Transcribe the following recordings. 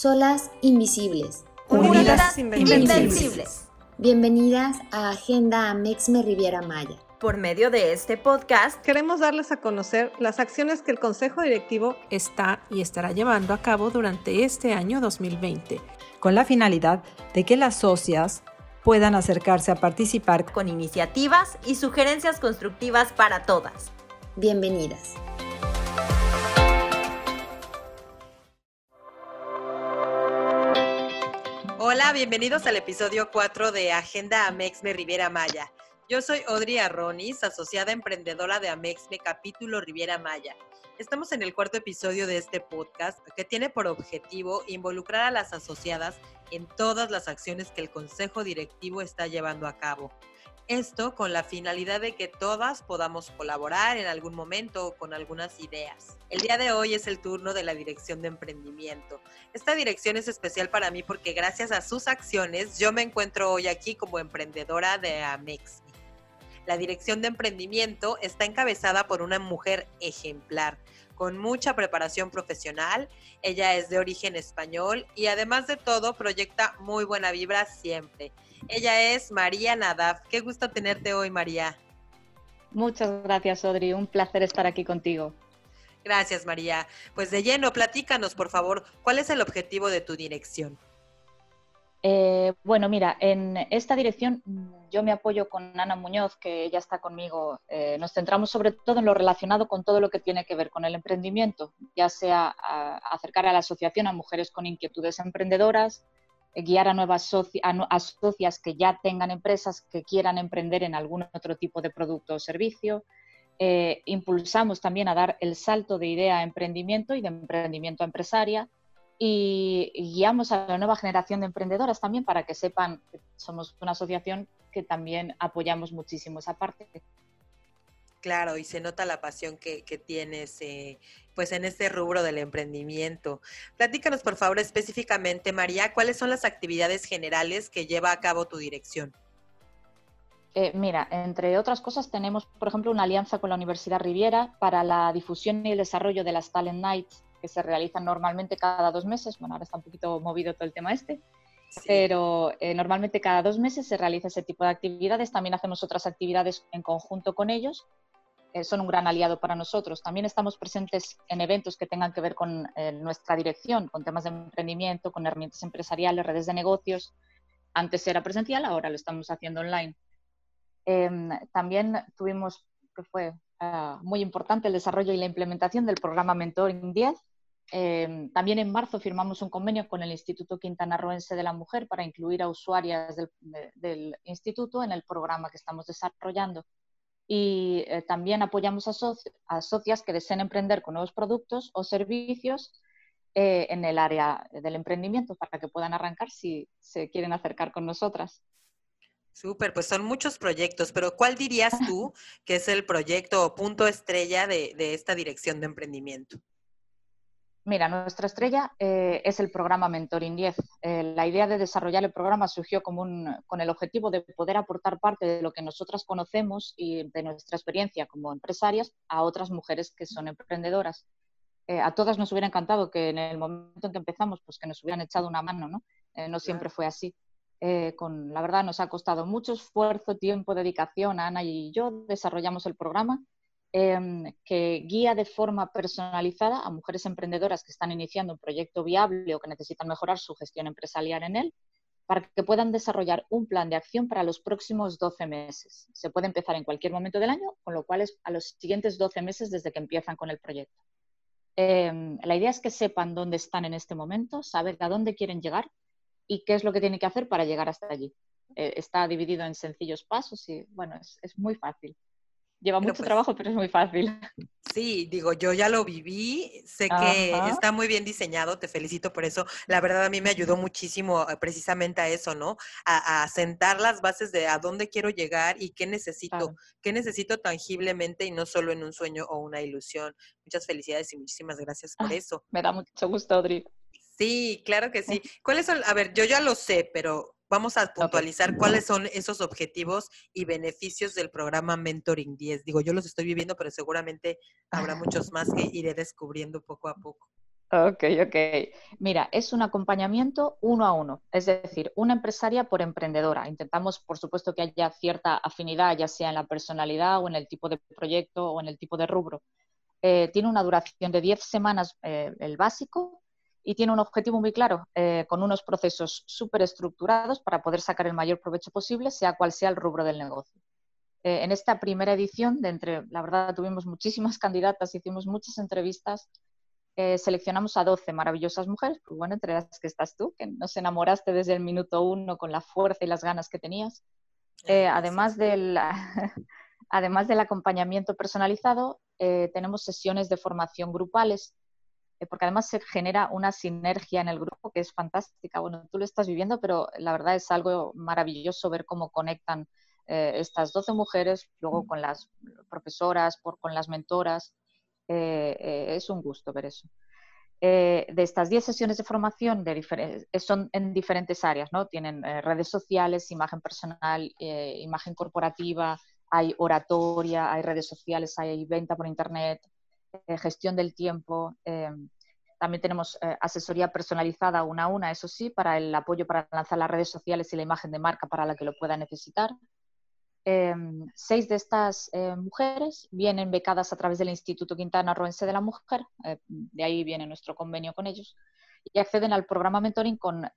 Solas invisibles. Unidas invencibles. Bienvenidas a Agenda Amexme Riviera Maya. Por medio de este podcast, queremos darles a conocer las acciones que el Consejo Directivo está y estará llevando a cabo durante este año 2020, con la finalidad de que las socias puedan acercarse a participar con iniciativas y sugerencias constructivas para todas. Bienvenidas. Hola, bienvenidos al episodio 4 de Agenda Amexme Riviera Maya. Yo soy Odri Arronis, asociada emprendedora de Amexme Capítulo Riviera Maya. Estamos en el cuarto episodio de este podcast que tiene por objetivo involucrar a las asociadas en todas las acciones que el Consejo Directivo está llevando a cabo. Esto con la finalidad de que todas podamos colaborar en algún momento con algunas ideas. El día de hoy es el turno de la Dirección de Emprendimiento. Esta dirección es especial para mí porque gracias a sus acciones yo me encuentro hoy aquí como emprendedora de Amexme. La Dirección de Emprendimiento está encabezada por una mujer ejemplar, con mucha preparación profesional. Ella es de origen español y además de todo proyecta muy buena vibra siempre. Ella es María Nadav. Qué gusto tenerte hoy, María. Muchas gracias, Odri. Un placer estar aquí contigo. Gracias, María. Pues de lleno, platícanos, por favor, ¿cuál es el objetivo de tu dirección? Mira, en esta dirección yo me apoyo con Ana Muñoz, que ella está conmigo. Nos centramos sobre todo en lo relacionado con todo lo que tiene que ver con el emprendimiento, ya sea acercar a la asociación a mujeres con inquietudes emprendedoras, guiar a nuevas socias que ya tengan empresas que quieran emprender en algún otro tipo de producto o servicio. Impulsamos también a dar el salto de idea a emprendimiento y de emprendimiento a empresaria. Y guiamos a la nueva generación de emprendedoras también para que sepan que somos una asociación que también apoyamos muchísimo esa parte. Claro, y se nota la pasión que tienes pues en este rubro del emprendimiento. Platícanos, por favor, específicamente, María, ¿cuáles son las actividades generales que lleva a cabo tu dirección? Mira, entre otras cosas tenemos, por ejemplo, una alianza con la Universidad Riviera para la difusión y el desarrollo de las Talent Nights, que se realizan normalmente cada 2 meses. Bueno, ahora está un poquito movido todo el tema sí. Pero normalmente cada 2 meses se realiza ese tipo de actividades. También hacemos otras actividades en conjunto con ellos. Son un gran aliado para nosotros. También estamos presentes en eventos que tengan que ver con nuestra dirección, con temas de emprendimiento, con herramientas empresariales, redes de negocios. Antes era presencial, ahora lo estamos haciendo online. También tuvimos, ¿qué fue? Muy importante el desarrollo y la implementación del programa Mentoring 10. También en marzo firmamos un convenio con el Instituto Quintanarroense de la Mujer para incluir a usuarias del instituto en el programa que estamos desarrollando. Y también apoyamos a socias que deseen emprender con nuevos productos o servicios en el área del emprendimiento para que puedan arrancar si se quieren acercar con nosotras. Súper, pues son muchos proyectos, pero ¿cuál dirías tú que es el proyecto o punto estrella de esta dirección de emprendimiento? Mira, nuestra estrella es el programa Mentoring 10. La idea de desarrollar el programa surgió con el objetivo de poder aportar parte de lo que nosotras conocemos y de nuestra experiencia como empresarias a otras mujeres que son emprendedoras. A todas nos hubiera encantado que en el momento en que empezamos, pues que nos hubieran echado una mano, ¿no? No siempre fue así. La verdad nos ha costado mucho esfuerzo, tiempo, dedicación. Ana y yo desarrollamos el programa que guía de forma personalizada a mujeres emprendedoras que están iniciando un proyecto viable o que necesitan mejorar su gestión empresarial en él para que puedan desarrollar un plan de acción para los próximos 12 meses. Se puede empezar en cualquier momento del año, con lo cual es a los siguientes 12 meses desde que empiezan con el proyecto. La idea es que sepan dónde están en este momento, saber a dónde quieren llegar y qué es lo que tiene que hacer para llegar hasta allí. Está dividido en sencillos pasos y, bueno, es muy fácil. Lleva mucho trabajo, pero es muy fácil. Sí, digo, yo ya lo viví, sé que está muy bien diseñado, te felicito por eso. La verdad, a mí me ayudó muchísimo precisamente a eso, ¿no? A sentar las bases de a dónde quiero llegar y qué necesito tangiblemente y no solo en un sueño o una ilusión. Muchas felicidades y muchísimas gracias por eso. Me da mucho gusto, Audrey. Sí, claro que sí. ¿Cuáles son? A ver, yo ya lo sé, pero vamos a puntualizar cuáles son esos objetivos y beneficios del programa Mentoring 10. Digo, yo los estoy viviendo, pero seguramente habrá muchos más que iré descubriendo poco a poco. Ok. Mira, es un acompañamiento 1 a 1, es decir, una empresaria por emprendedora. Intentamos, por supuesto, que haya cierta afinidad, ya sea en la personalidad o en el tipo de proyecto o en el tipo de rubro. Tiene una duración de 10 semanas el básico y tiene un objetivo muy claro, con unos procesos súper estructurados para poder sacar el mayor provecho posible, sea cual sea el rubro del negocio. En esta primera edición, la verdad, tuvimos muchísimas candidatas, hicimos muchas entrevistas. Seleccionamos a 12 maravillosas mujeres, pues bueno, entre las que estás tú, que nos enamoraste desde el minuto 1 con la fuerza y las ganas que tenías. Además del acompañamiento personalizado, tenemos sesiones de formación grupales, porque además se genera una sinergia en el grupo que es fantástica. Bueno, tú lo estás viviendo, pero la verdad es algo maravilloso ver cómo conectan estas 12 mujeres, luego con las profesoras, con las mentoras. Es un gusto ver eso. De estas 10 sesiones de formación son en diferentes áreas, ¿no? Tienen redes sociales, imagen personal, imagen corporativa, hay oratoria, hay redes sociales, hay venta por internet, gestión del tiempo. También tenemos asesoría personalizada 1 a 1, eso sí, para el apoyo para lanzar las redes sociales y la imagen de marca para la que lo pueda necesitar. 6 de estas mujeres vienen becadas a través del Instituto Quintanarroense de la Mujer, de ahí viene nuestro convenio con ellos, y acceden al programa Mentoring con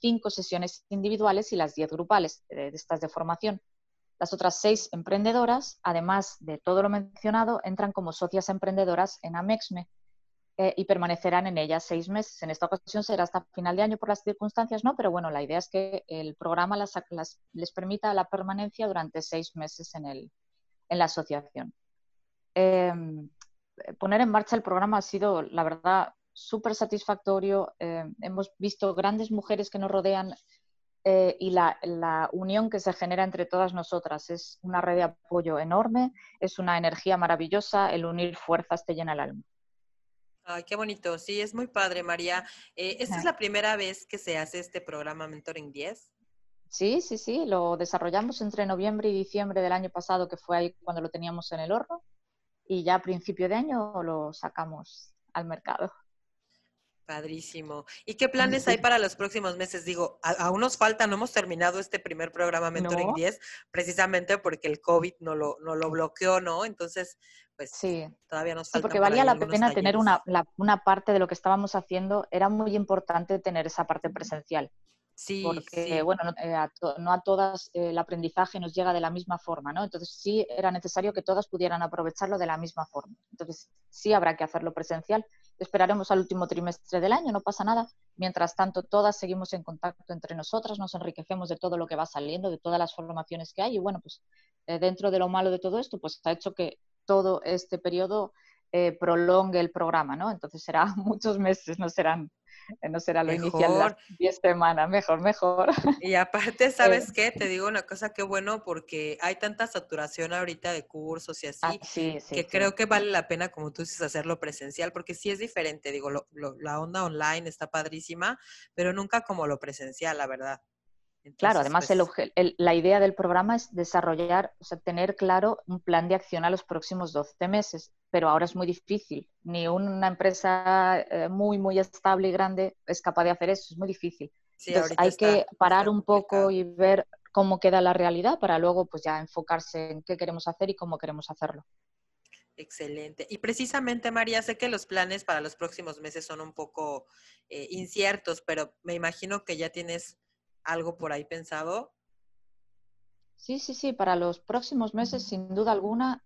5 sesiones individuales y las 10 grupales de estas de formación. Las otras 6 emprendedoras, además de todo lo mencionado, entran como socias emprendedoras en Amexme y permanecerán en ella 6 meses. En esta ocasión será hasta final de año por las circunstancias, ¿no? Pero bueno, la idea es que el programa les permita la permanencia durante 6 meses en la asociación. Poner en marcha el programa ha sido, la verdad, súper satisfactorio. Hemos visto grandes mujeres que nos rodean y la unión que se genera entre todas nosotras. Es una red de apoyo enorme, es una energía maravillosa, el unir fuerzas te llena el alma. Ay, qué bonito. Sí, es muy padre, María. ¿Esta es la primera vez que se hace este programa Mentoring 10? Sí. Lo desarrollamos entre noviembre y diciembre del año pasado, que fue ahí cuando lo teníamos en el horno. Y ya a principio de año lo sacamos al mercado. Padrísimo. ¿Y qué planes hay para los próximos meses? Digo, aún nos falta, no hemos terminado este primer programa Mentoring 10, precisamente porque el COVID no lo bloqueó, ¿no? Entonces, pues sí, todavía nos falta. Sí, porque valía la pena tener una parte de lo que estábamos haciendo, era muy importante tener esa parte presencial. Sí. Porque, bueno, no a todas el aprendizaje nos llega de la misma forma, ¿no? Entonces sí era necesario que todas pudieran aprovecharlo de la misma forma. Entonces sí habrá que hacerlo presencial. Esperaremos al último trimestre del año, no pasa nada. Mientras tanto, todas seguimos en contacto entre nosotras, nos enriquecemos de todo lo que va saliendo, de todas las formaciones que hay. Y bueno, pues dentro de lo malo de todo esto, pues ha hecho que todo este periodo prolongue el programa, ¿no? Entonces será muchos meses, no será lo inicial, las 10 semanas, mejor. Y aparte, ¿sabes qué? Te digo una cosa, qué bueno, porque hay tanta saturación ahorita de cursos y así, que creo que vale la pena, como tú dices, hacerlo presencial, porque sí es diferente, digo, la onda online está padrísima, pero nunca como lo presencial, la verdad. Entonces, claro, además pues, la idea del programa es desarrollar, o sea, tener claro un plan de acción a los próximos 12 meses, pero ahora es muy difícil. Ni una empresa muy, muy estable y grande es capaz de hacer eso, es muy difícil. Sí, entonces hay que parar un poco y ver cómo queda la realidad para luego pues ya enfocarse en qué queremos hacer y cómo queremos hacerlo. Excelente. Y precisamente, María, sé que los planes para los próximos meses son un poco inciertos, pero me imagino que ya tienes algo por ahí pensado. Sí. Para los próximos meses, sin duda alguna,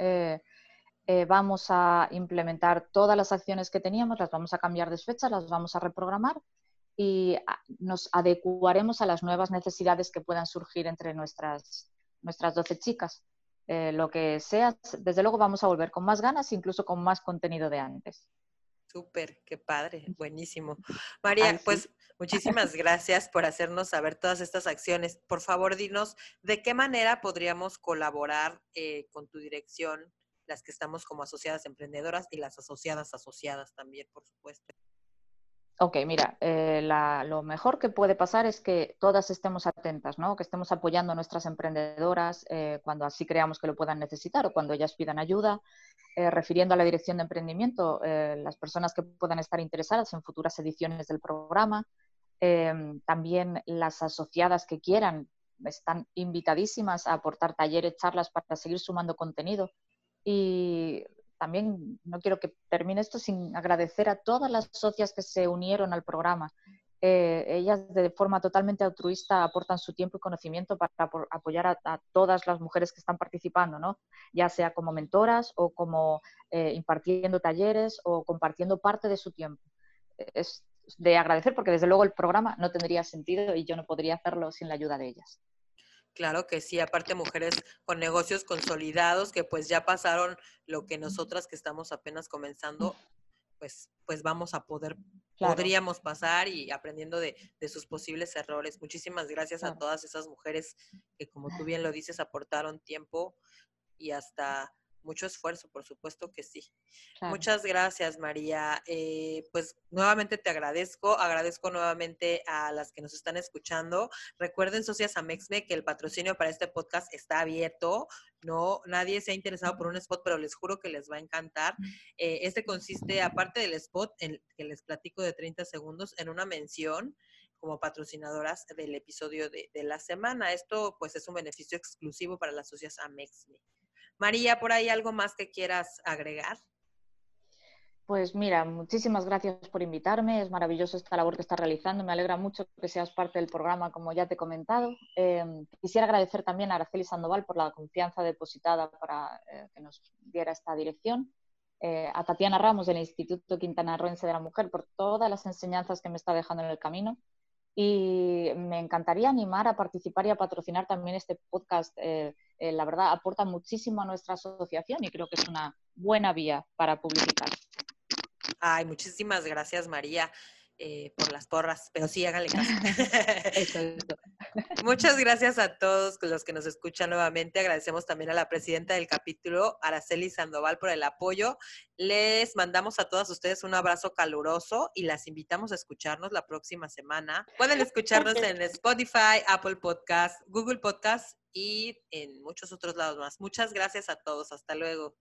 vamos a implementar todas las acciones que teníamos, las vamos a cambiar de fecha, las vamos a reprogramar y nos adecuaremos a las nuevas necesidades que puedan surgir entre nuestras 12 chicas. Lo que sea, desde luego vamos a volver con más ganas, incluso con más contenido de antes. Súper, qué padre, buenísimo. María, pues muchísimas gracias por hacernos saber todas estas acciones. Por favor, dinos de qué manera podríamos colaborar con tu dirección, las que estamos como asociadas emprendedoras y las asociadas también, por supuesto. Ok, mira, lo mejor que puede pasar es que todas estemos atentas, ¿no? Que estemos apoyando a nuestras emprendedoras cuando así creamos que lo puedan necesitar o cuando ellas pidan ayuda. Refiriendo a la dirección de emprendimiento, las personas que puedan estar interesadas en futuras ediciones del programa. También las asociadas que quieran están invitadísimas a aportar talleres, charlas para seguir sumando contenido. Y también no quiero que termine esto sin agradecer a todas las socias que se unieron al programa. Ellas de forma totalmente altruista aportan su tiempo y conocimiento para apoyar a todas las mujeres que están participando, ¿no? Ya sea como mentoras o como impartiendo talleres o compartiendo parte de su tiempo. Es de agradecer porque desde luego el programa no tendría sentido y yo no podría hacerlo sin la ayuda de ellas. Claro que sí, aparte mujeres con negocios consolidados que pues ya pasaron lo que nosotras que estamos apenas comenzando, pues vamos a poder, claro, podríamos pasar y aprendiendo de sus posibles errores. Muchísimas gracias, claro, a todas esas mujeres que, como tú bien lo dices, aportaron tiempo y hasta mucho esfuerzo, por supuesto que sí. Claro. Muchas gracias, María. Pues nuevamente te agradezco. Agradezco nuevamente a las que nos están escuchando. Recuerden, socias Amexme, que el patrocinio para este podcast está abierto. No, nadie se ha interesado por un spot, pero les juro que les va a encantar. Este consiste, aparte del spot, que les platico de 30 segundos, en una mención como patrocinadoras del episodio de la semana. Esto, pues, es un beneficio exclusivo para las socias Amexme. María, ¿por ahí algo más que quieras agregar? Pues mira, muchísimas gracias por invitarme. Es maravilloso esta labor que estás realizando. Me alegra mucho que seas parte del programa, como ya te he comentado. Quisiera agradecer también a Araceli Sandoval por la confianza depositada para que nos diera esta dirección. A Tatiana Ramos del Instituto Quintanarroense de la Mujer por todas las enseñanzas que me está dejando en el camino. Y me encantaría animar a participar y a patrocinar también este podcast. La verdad, aporta muchísimo a nuestra asociación y creo que es una buena vía para publicitar. Ay, muchísimas gracias, María, por las porras, pero sí, háganle caso. Eso. Muchas gracias a todos los que nos escuchan nuevamente. Agradecemos también a la presidenta del capítulo, Araceli Sandoval, por el apoyo. Les mandamos a todas ustedes un abrazo caluroso y las invitamos a escucharnos la próxima semana. Pueden escucharnos en Spotify, Apple Podcast, Google Podcast y en muchos otros lados más. Muchas gracias a todos. Hasta luego.